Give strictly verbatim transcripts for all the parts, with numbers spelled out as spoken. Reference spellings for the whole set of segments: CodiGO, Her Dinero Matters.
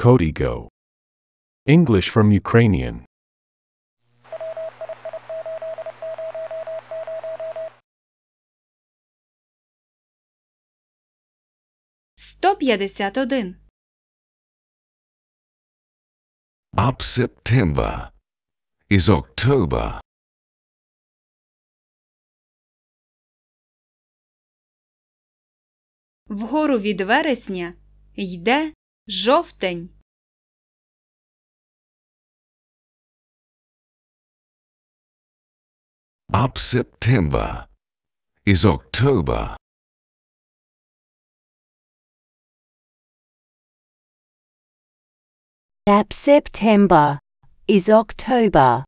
CodiGO. English from Ukrainian. сто п'ятдесят один. Up September is October. Вгору від вересня йде жовтень. Up September is October. Up September is October.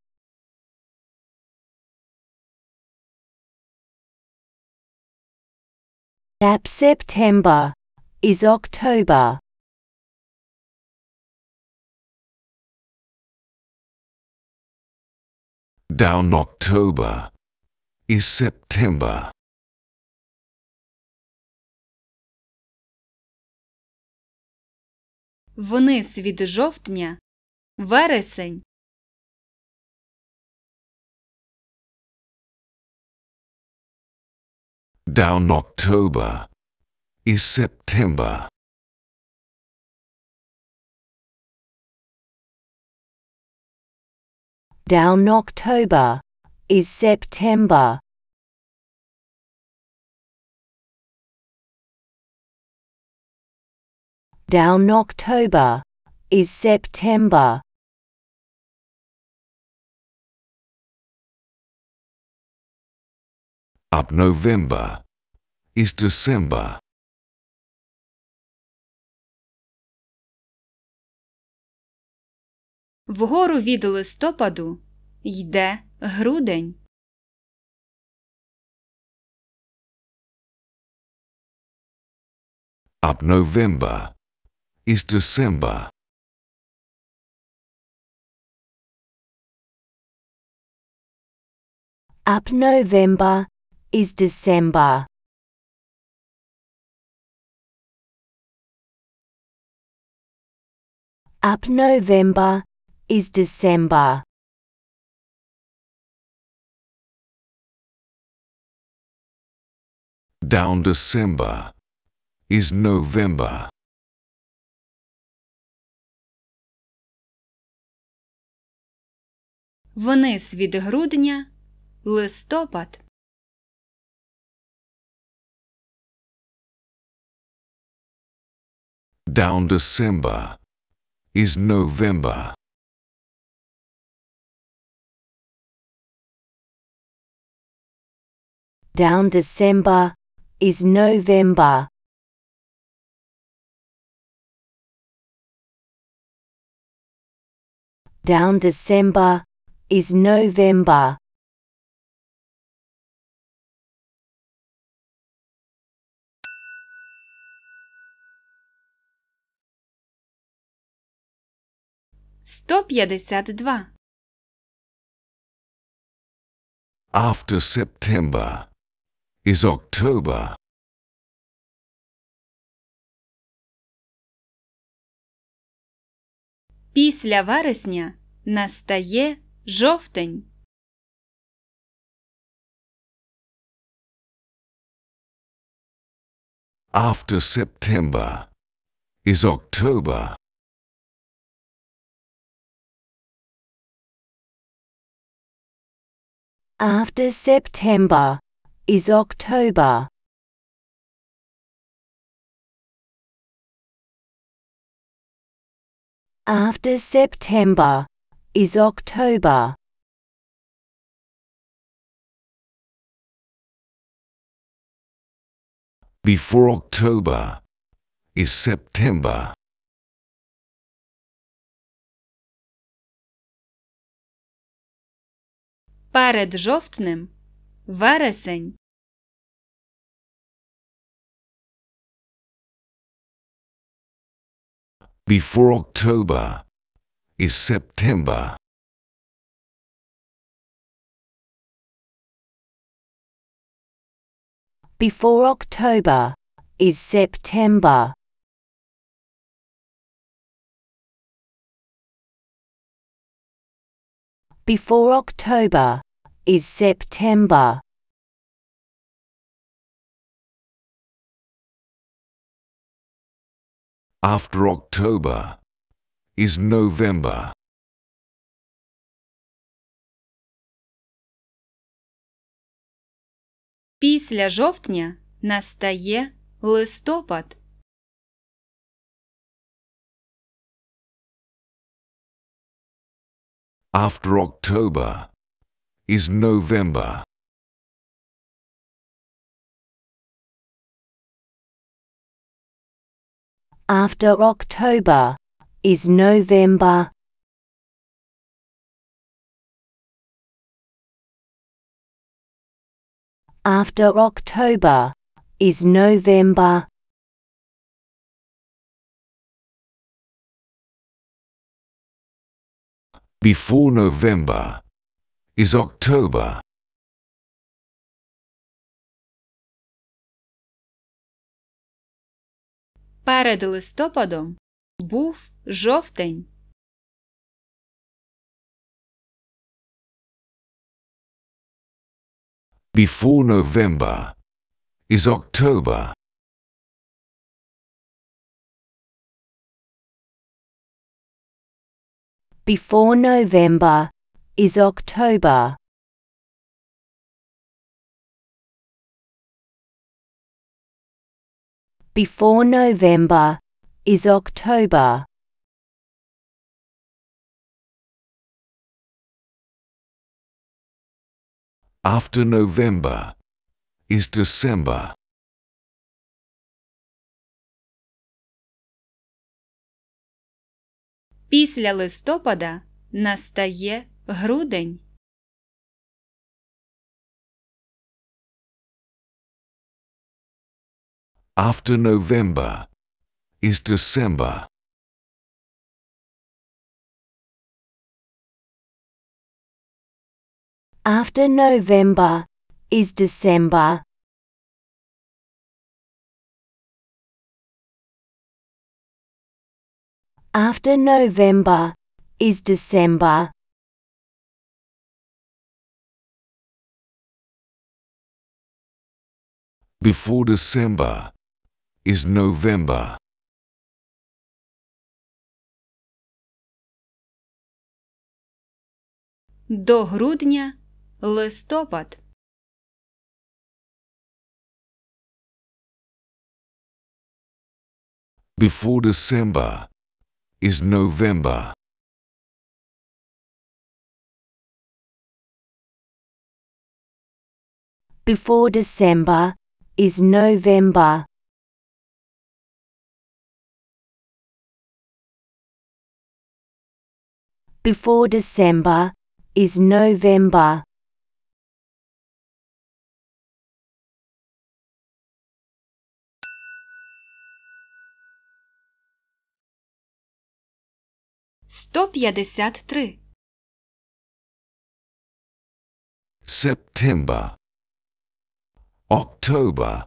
Up September is October. Down October is September. Вниз від жовтня вересень. Down October is September. Down October is September. Down October is September. Up November is December. Вгору від листопаду йде грудень. Up November is December. Up November is December. Up November is December. Down December is November. Вниз від грудня листопад. Down December is November. Down December is November. Down December is November. сто п'ятдесят два. After September is October. Після вересня настає жовтень. After September is October. After September is October. After September is October. Before October is September. Перед жовтнем вересень. Before October is September. Before October is September. Before October is September. After October is November. Після жовтня настає листопад. After October is November. After October is November. After October is November. Before November is October. Перед листопадом був жовтень. Before November is October. Before November is October. Before November is October. After November is December. Після листопада настає грудень. After November is December. After November is December. After November is December. Before December is November. До грудня листопад. Before December is November. Before December is November. Before December is November. сто п'ятдесят три. September, October,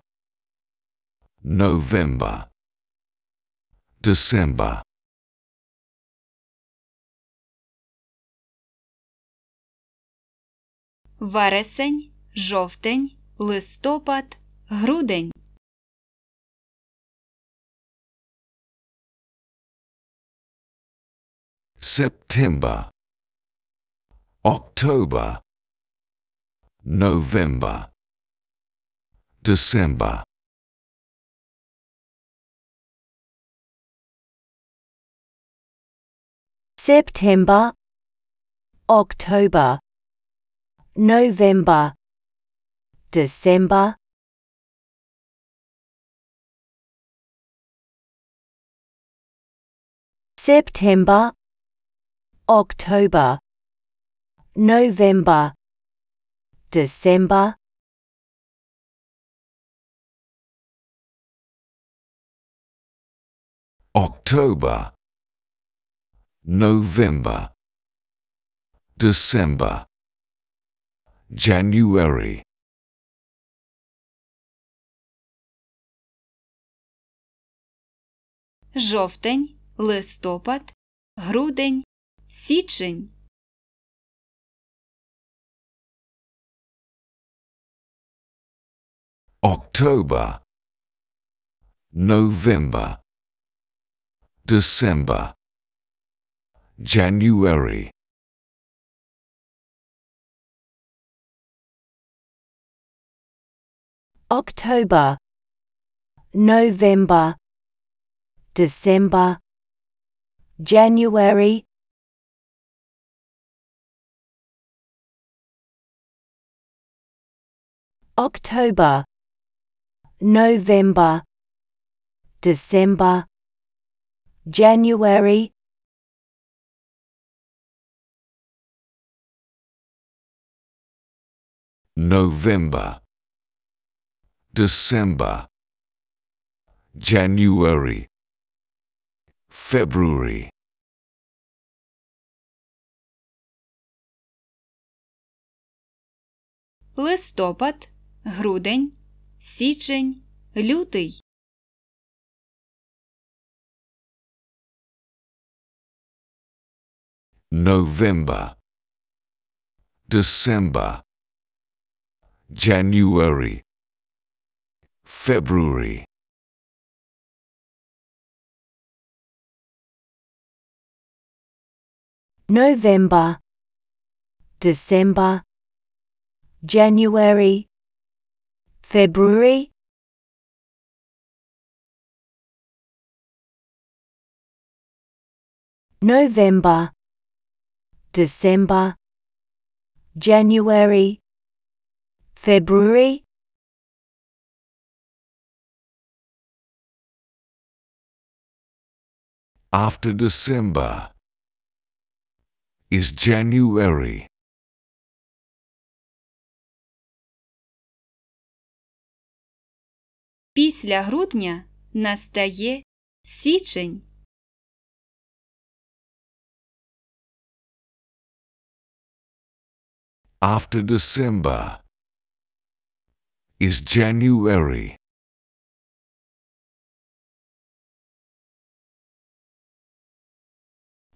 November, December. Вересень, жовтень, листопад, грудень. September, October, November, December. September, October, November, December. September, October, November, December. October, November, December, January. Жовтень, листопад, грудень, січень. October, November, December, January. October, November, December, January. October, November, December, January. November, December, January, February. Листопад, грудень, січень, лютий. November, December, January, February. November, December, January, February. November, December, January, February. After December is January. Після грудня настає січень. After December is January.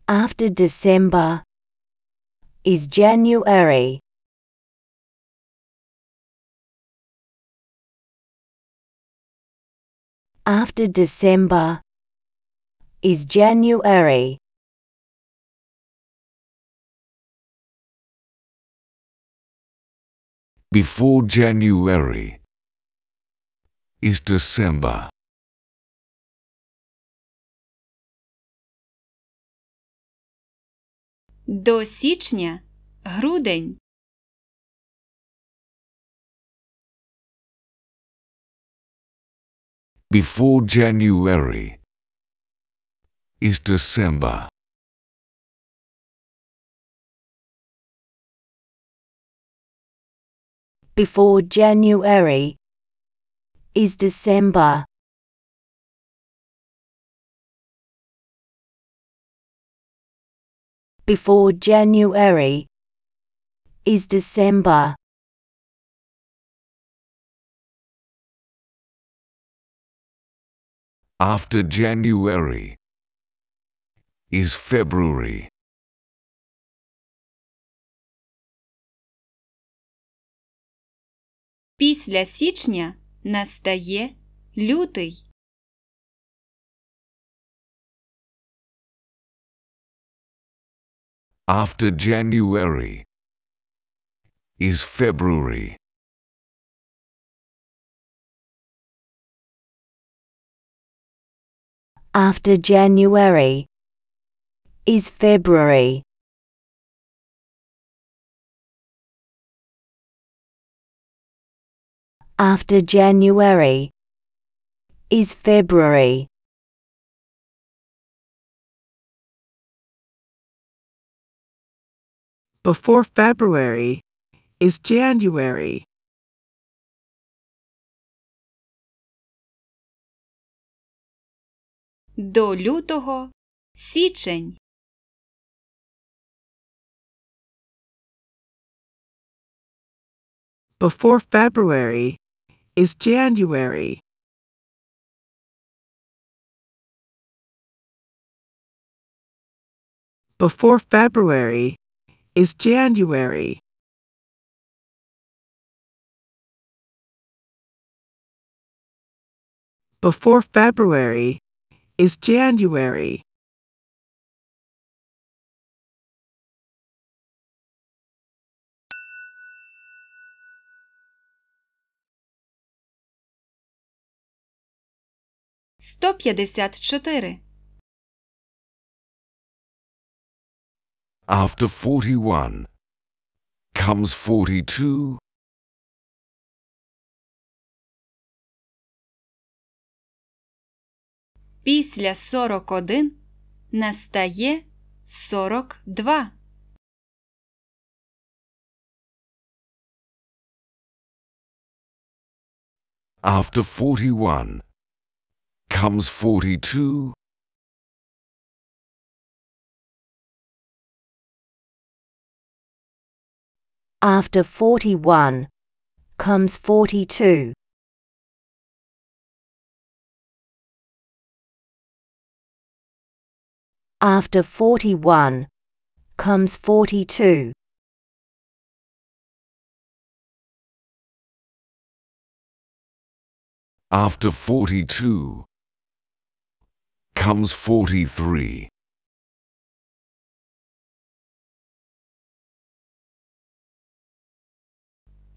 After December is January. After December is January. Before January is December. До січня – грудень. Before January is December. Before January is December. Before January is December. After January is February. Після січня настає лютий. After January is February. After January is February. After January is February. Before February is January. До лютого – січень. Before February is January. Before February is January. before February is January. сто п'ятдесят чотири. After forty-one comes forty-two. Після сорок один настає сорок два. After forty-one comes forty-two. After forty-one comes forty-two. After forty-one comes forty-two. After forty-two comes forty-three.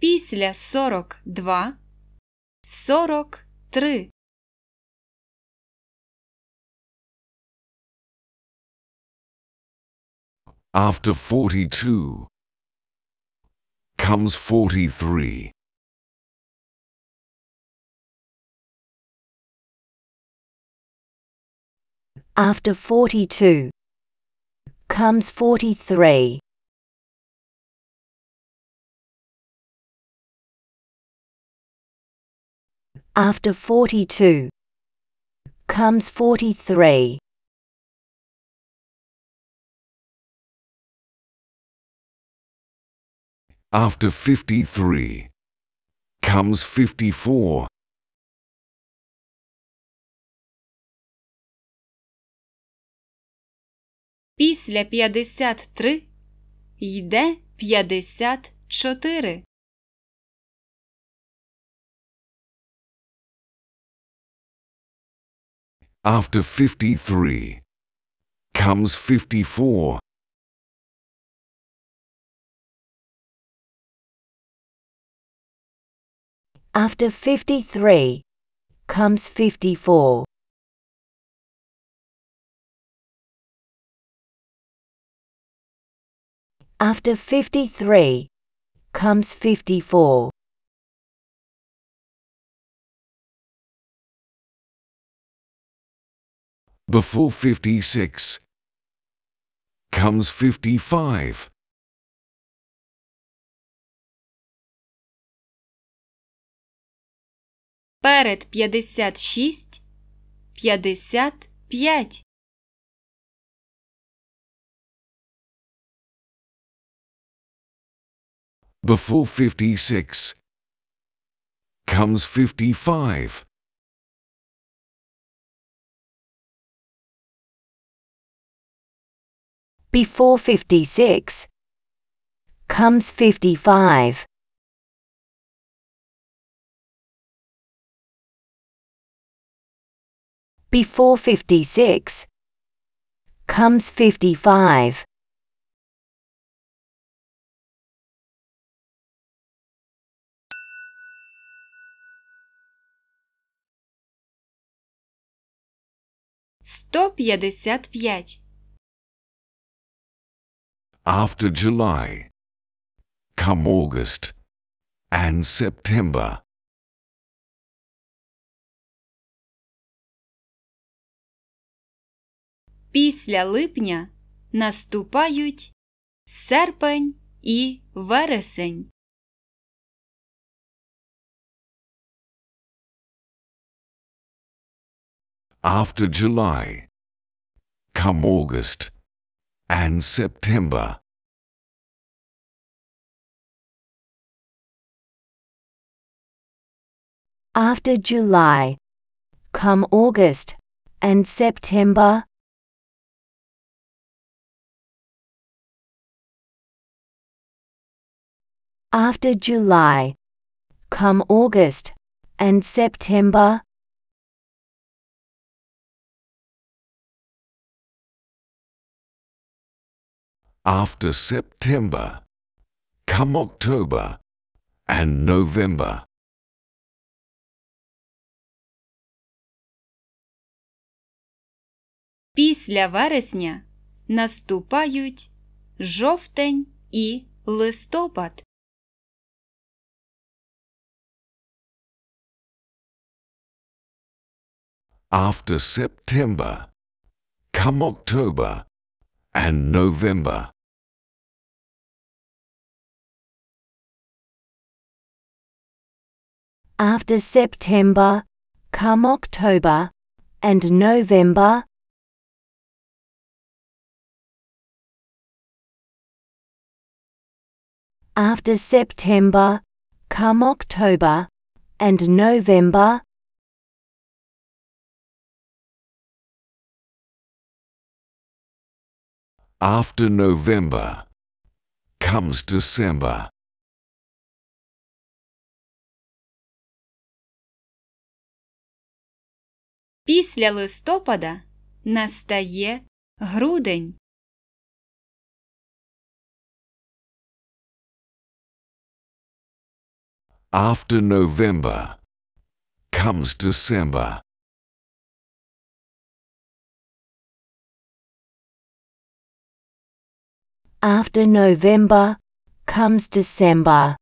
Після сорок два сорок три. After forty-two comes forty-three. After forty-two comes forty-three. After forty-two comes forty-three. After fifty-three comes fifty-four. Після п'ятдесят три йде п'ятдесят чотири. After fifty-three comes fifty-four. After fifty-three comes fifty-four. After fifty-three comes fifty-four. Before fifty-six comes fifty-five. Перед п'ятдесят шість – п'ятдесят п'ять. Before fifty-six comes fifty-five. Before fifty-six comes fifty-five. Before fifty-six comes fifty-five. сто п'ятдесят п'ять. After July come August and September. Після липня наступають серпень і вересень. After July come August and September. After July come August and September. After July come August and September. After September, come October and November. Після вересня наступають жовтень і листопад. After September, come October and November. After September, come October and November. After September, come October and November. After November comes December. Після листопада настає грудень. After November comes December. After November comes December.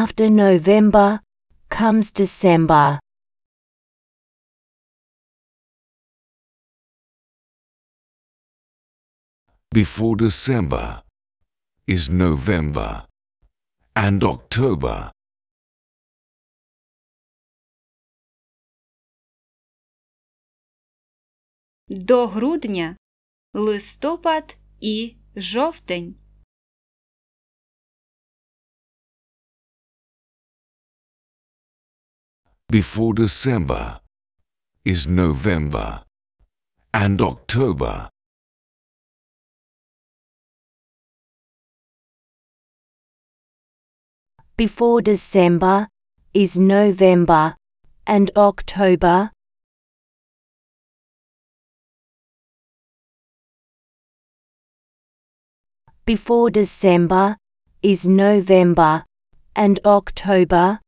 After November comes December. Before December is November and October. До грудня листопад і жовтень. Before December is November and October. Before December is November and October. Before December is November and October.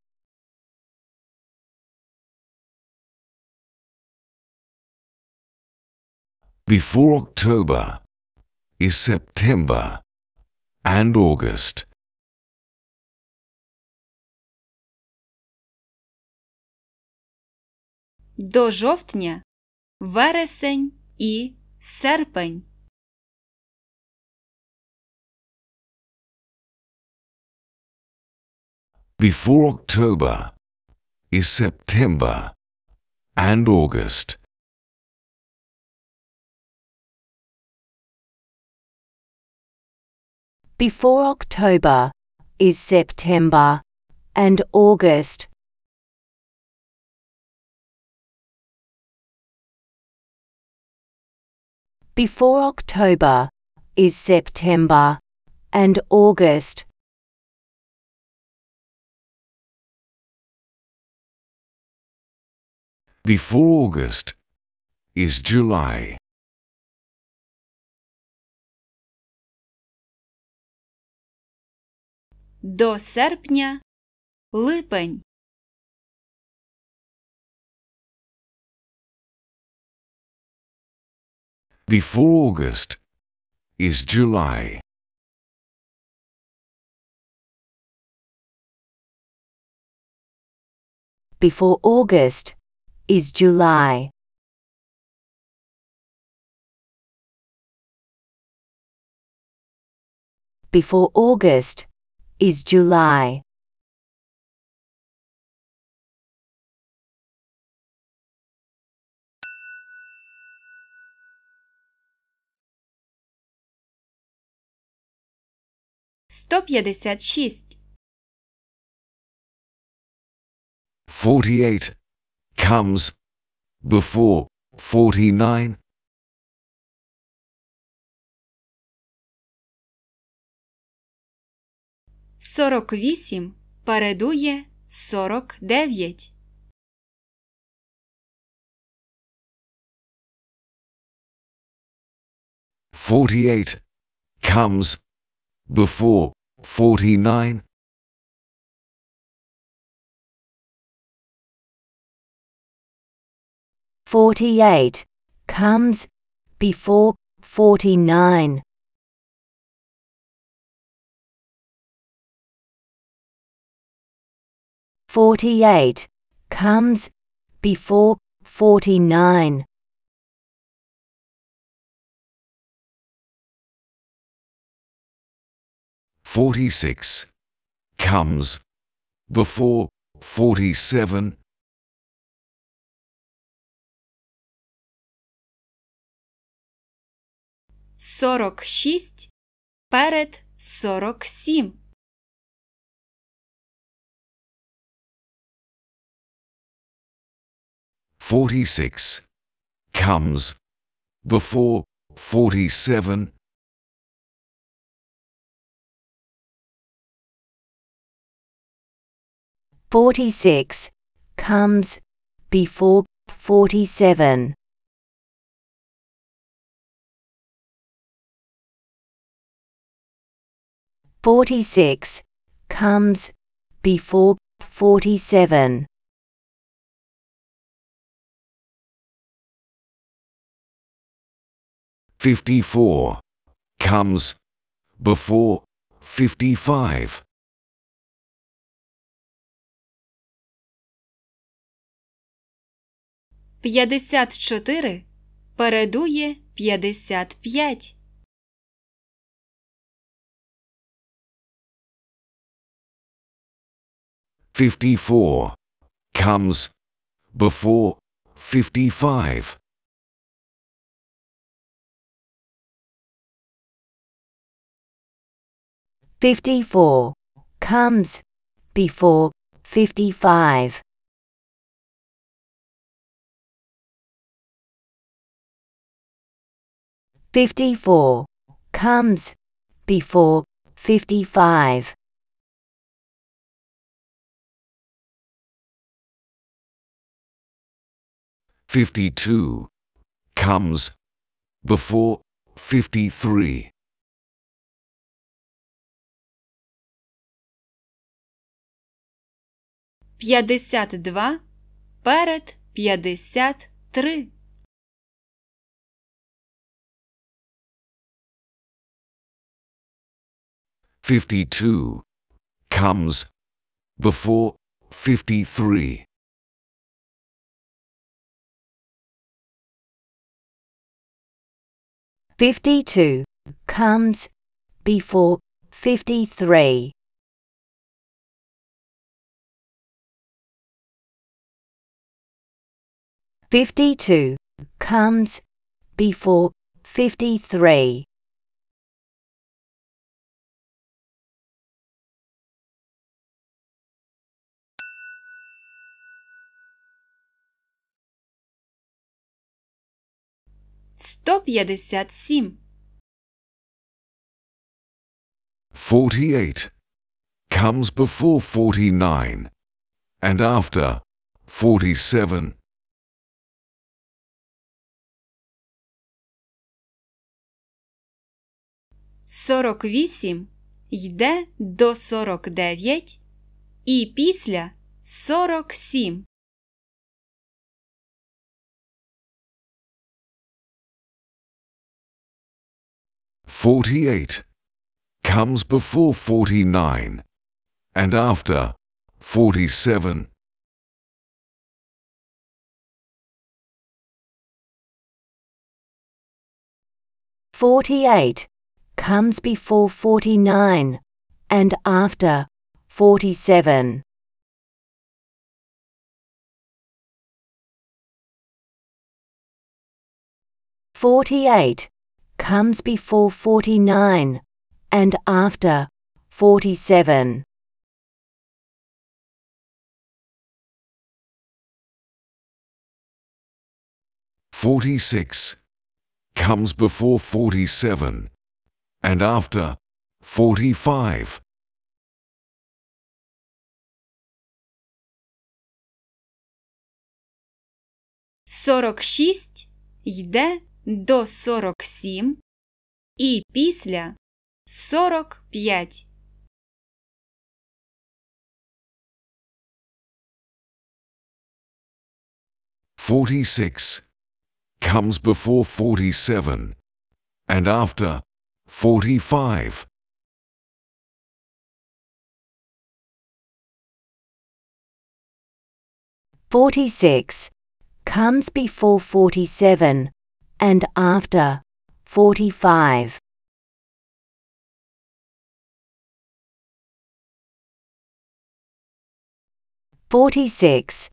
Before October is September and August. До жовтня вересень і серпень. Before October is September and August. Before October is September and August. Before October is September and August. Before August is July. До серпня – липень. Before August is July. Before August is July. Before August is July. сто п'ятдесят шість. Forty-eight comes before forty-nine. сорок вісім передує сорок дев'ять. forty-eight comes before forty-nine. forty-eight comes before forty-nine. forty-eight comes before forty-nine. forty-six comes before forty-seven. сорок шість перед сорок сім. forty-six comes before forty-seven. forty-six comes before forty-seven. forty-six comes before forty-seven. fifty-four comes before fifty-five. п'ятдесят чотири передує п'ятдесят п'ять. fifty-four comes before fifty-five. fifty-four comes before fifty-five. fifty-four comes before fifty-five. fifty-two comes before fifty-three. п'ятдесят два перед п'ятдесят три. fifty-two comes before fifty-three. fifty-two comes before fifty-three. fifty-two comes before fifty-three. сто п'ятдесят сім. forty-eight comes before forty-nine and after forty-seven. сорок вісім йде до сорок дев'ять і після сорок сім. forty-eight comes before forty-nine and after forty-seven. forty-eight comes before forty-nine and after forty-seven. forty-eight comes before forty-nine and after forty-seven. forty-six comes before forty-seven and after forty-five. сорок шість йде до сорок сім і після сорок п'ять. forty-six comes before forty-seven and after forty-five. forty-six comes before forty-seven and after forty-five. forty-six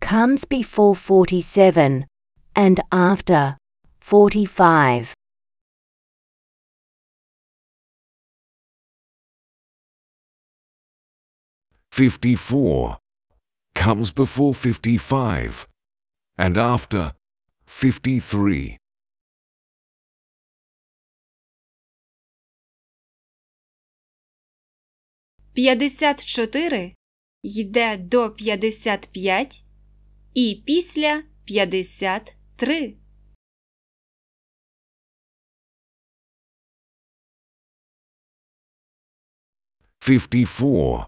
comes before forty-seven and after forty-five. fifty-four comes before fifty-five and after fifty-three. п'ятдесят чотири йде до п'ятдесят п'ять і після п'ятдесят три. fifty-four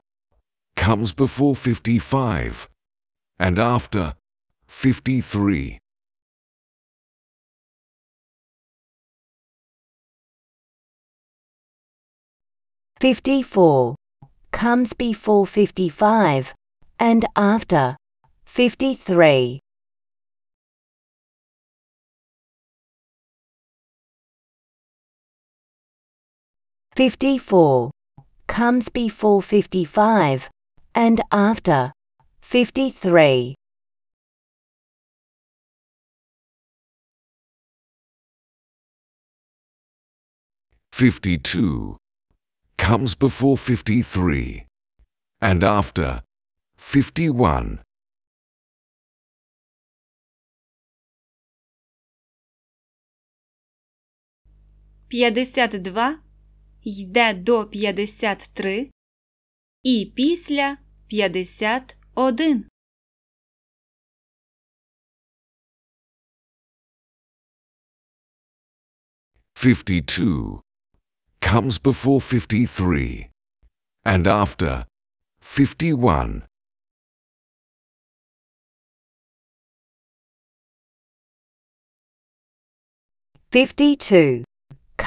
comes before fifty-five and after fifty-three. fifty-four comes before fifty-five and after fifty-three. fifty-four comes before fifty-five and after fifty-three. fifty-two comes before fifty-three and after fifty-one. п'ятдесят два йде до п'ятдесят три і після п'ятдесят один. fifty-two comes before fifty-three and after fifty-one. fifty-two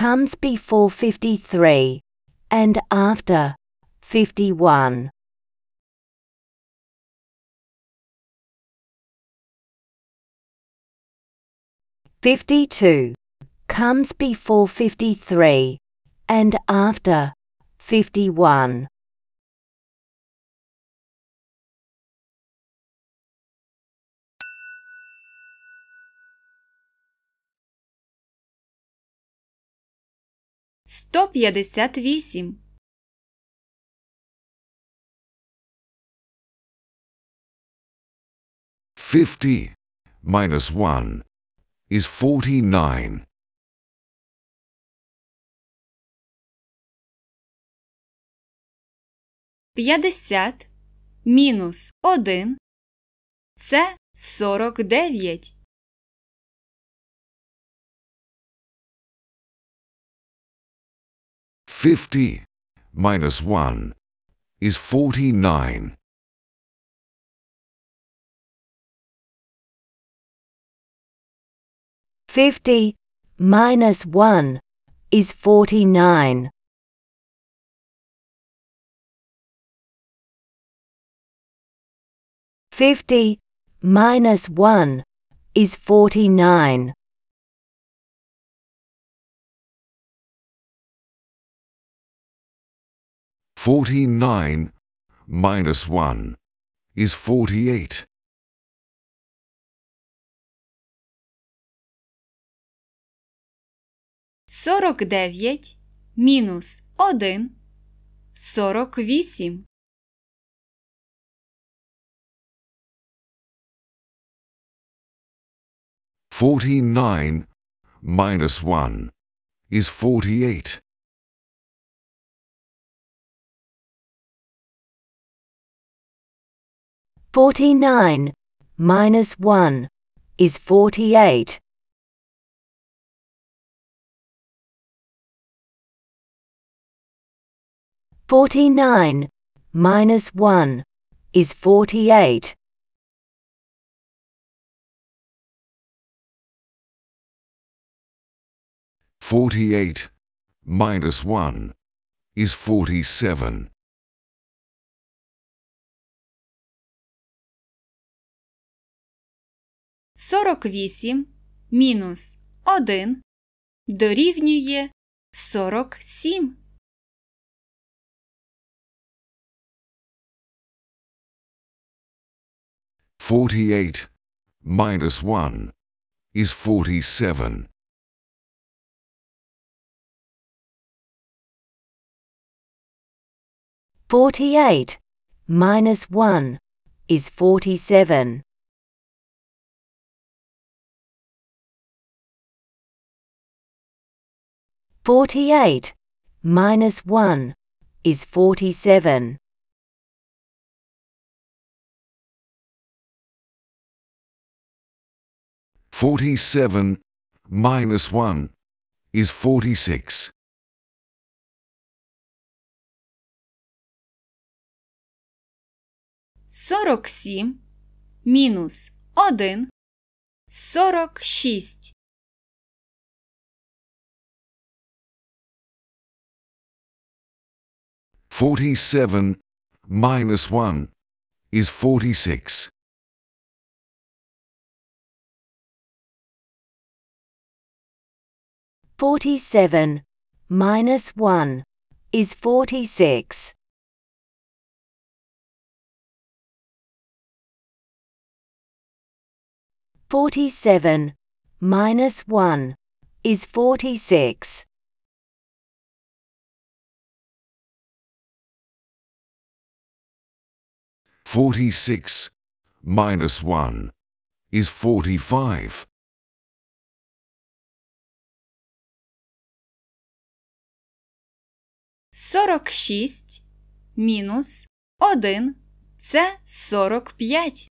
comes before fifty-three and after fifty-one. fifty-two comes before fifty-three and after fifty-one. сто п'ятдесят вісім fifty minus one is forty-nine. п'ятдесят мінус один – це сорок дев'ять. fifty minus one is forty-nine. fifty minus one is forty-nine. fifty minus one is forty-nine. forty-nine minus one is forty-eight. сорок дев'ять мінус один – сорок вісім. forty-nine minus one is forty-eight. forty-nine minus one is forty-eight. forty-nine minus one is forty-eight. forty-eight minus one is forty-seven. сорок вісім мінус один дорівнює сорок сім. forty-eight minus one is forty-seven. forty-eight minus one is forty-seven. forty-eight minus one is forty-seven. forty-seven minus one is forty-six. сорок сім мінус один – сорок шість. forty-seven minus one is forty-six. forty-seven minus one is forty-six. forty-seven minus one is forty-six. forty-six minus one is forty-five. сорок шість мінус один – це сорок п'ять.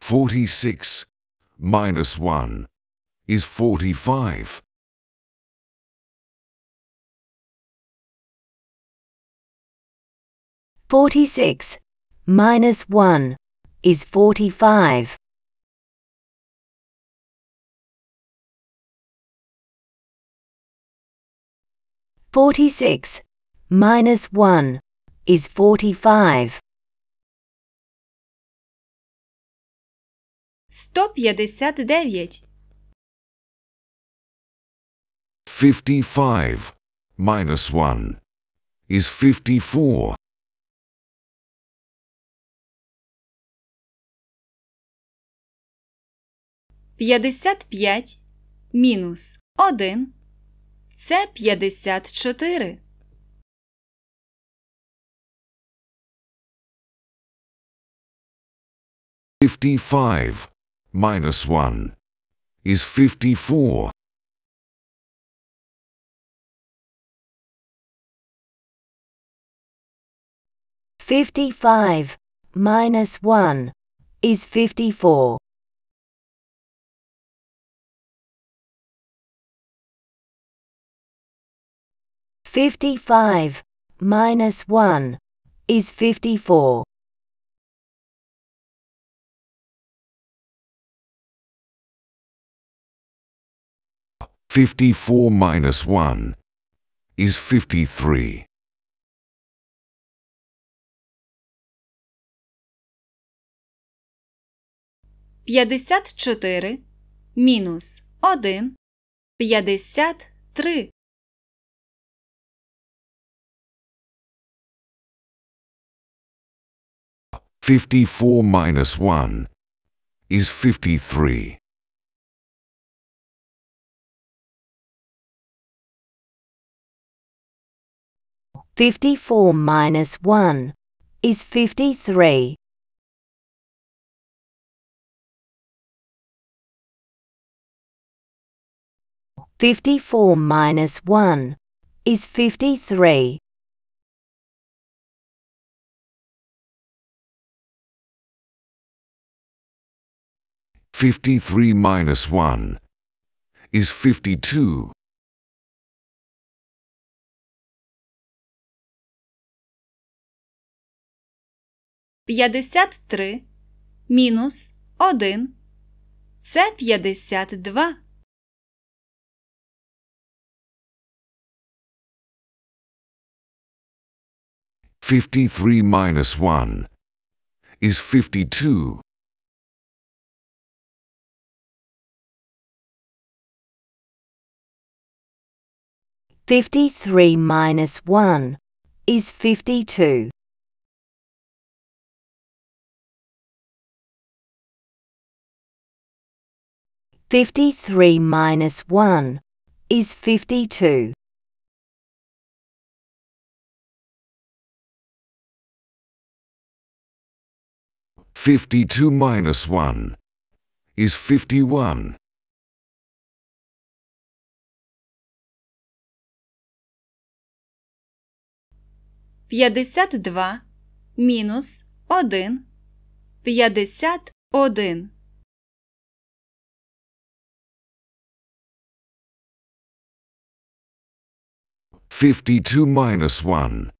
forty-six minus one is forty-five. forty-six minus one is forty-five. forty-six minus one is forty-five. сто п'ятдесят дев'ять. fifty-five minus one is fifty-four. п'ятдесят п'ять мінус один – це п'ятдесят чотири. fifty-five minus one is fifty-four. fifty-five minus one is fifty-four. fifty-five minus one is fifty-four. fifty-four minus one is fifty-three. п'ятдесят чотири мінус один – п'ятдесят три. fifty-four minus one is fifty-three. fifty-four minus one is fifty-three. fifty-four minus one is fifty-three. fifty-three minus one is fifty-two. п'ятдесят три мінус один – це п'ятдесят два. fifty-three minus one is fifty-two. fifty-three minus one is fifty-two. fifty-three minus one is fifty-two. fifty-two minus one is fifty-one. п'ятдесят два мінус один – п'ятдесят один. fifty-two minus one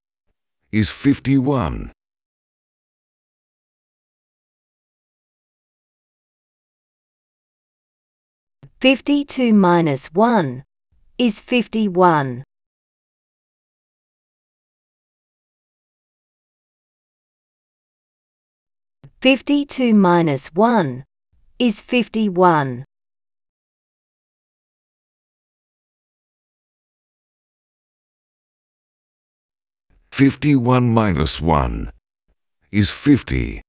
is fifty-one. fifty-two minus one is fifty-one. fifty-two minus one is fifty-one. fifty-one minus one is fifty.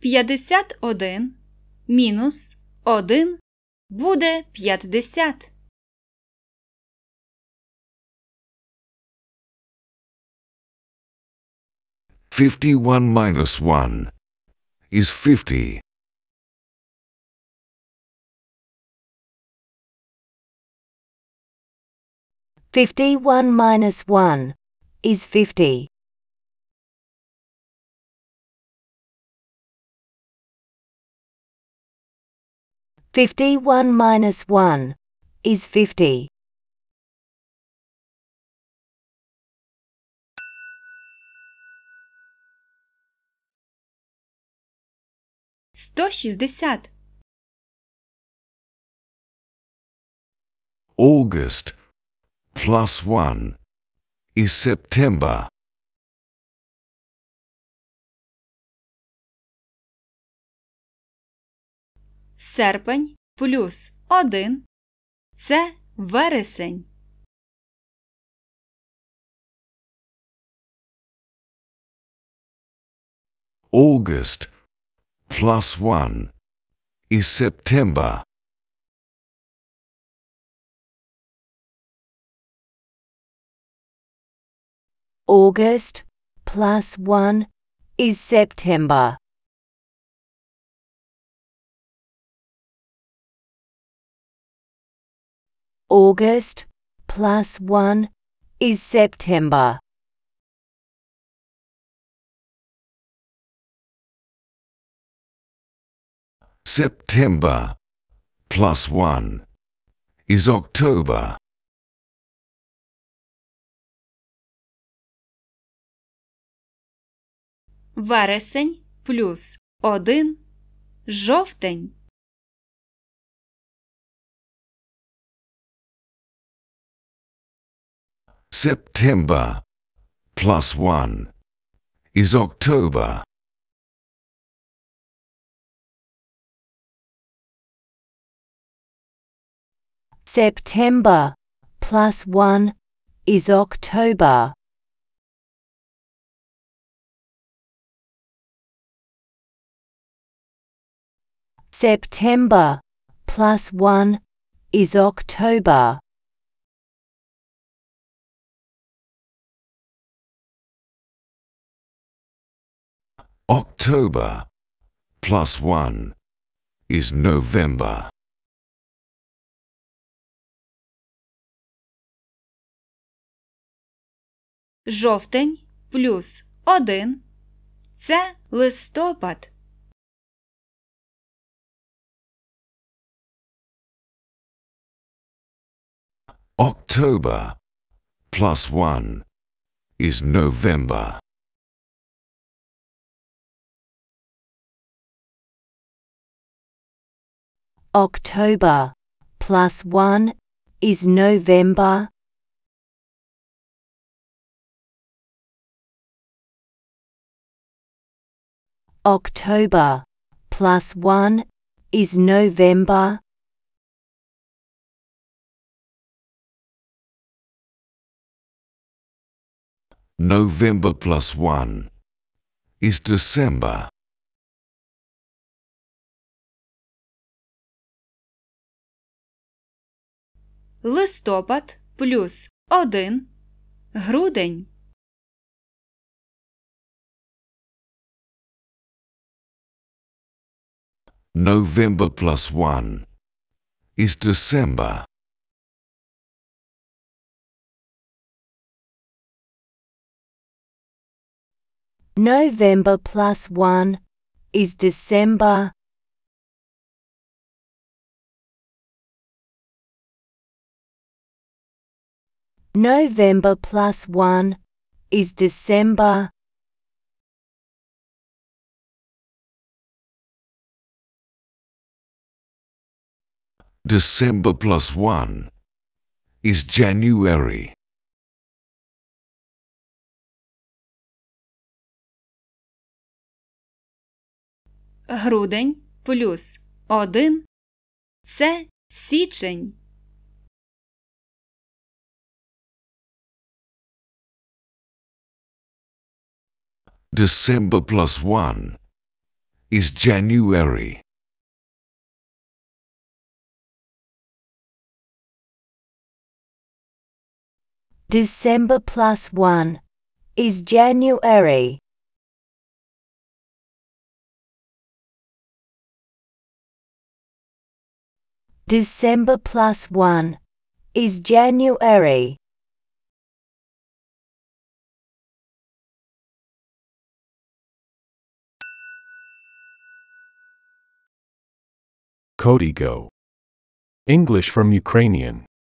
п'ятдесят один мінус один буде п'ятдесят. fifty-one minus one is fifty. fifty-one minus one is fifty. fifty-one minus one is fifty. сто шістдесят. August plus one is September. Серпень плюс один – це вересень. August plus one is September. August plus one is September. August plus one is September. September plus one is October. Вересень плюс один – жовтень. September plus one is October. September plus one is October. September plus one is October. October plus one is November. Жовтень плюс один – Це листопад. October plus one is November. October plus one is November. October plus one is November. November plus one is December. Листопад плюс один грудень. November plus one is December. November plus one is December. November plus one is December. December plus one is January. Грудень плюс один – це січень. December plus one is January. December plus one is January. December plus one is January. CodiGO. English from Ukrainian.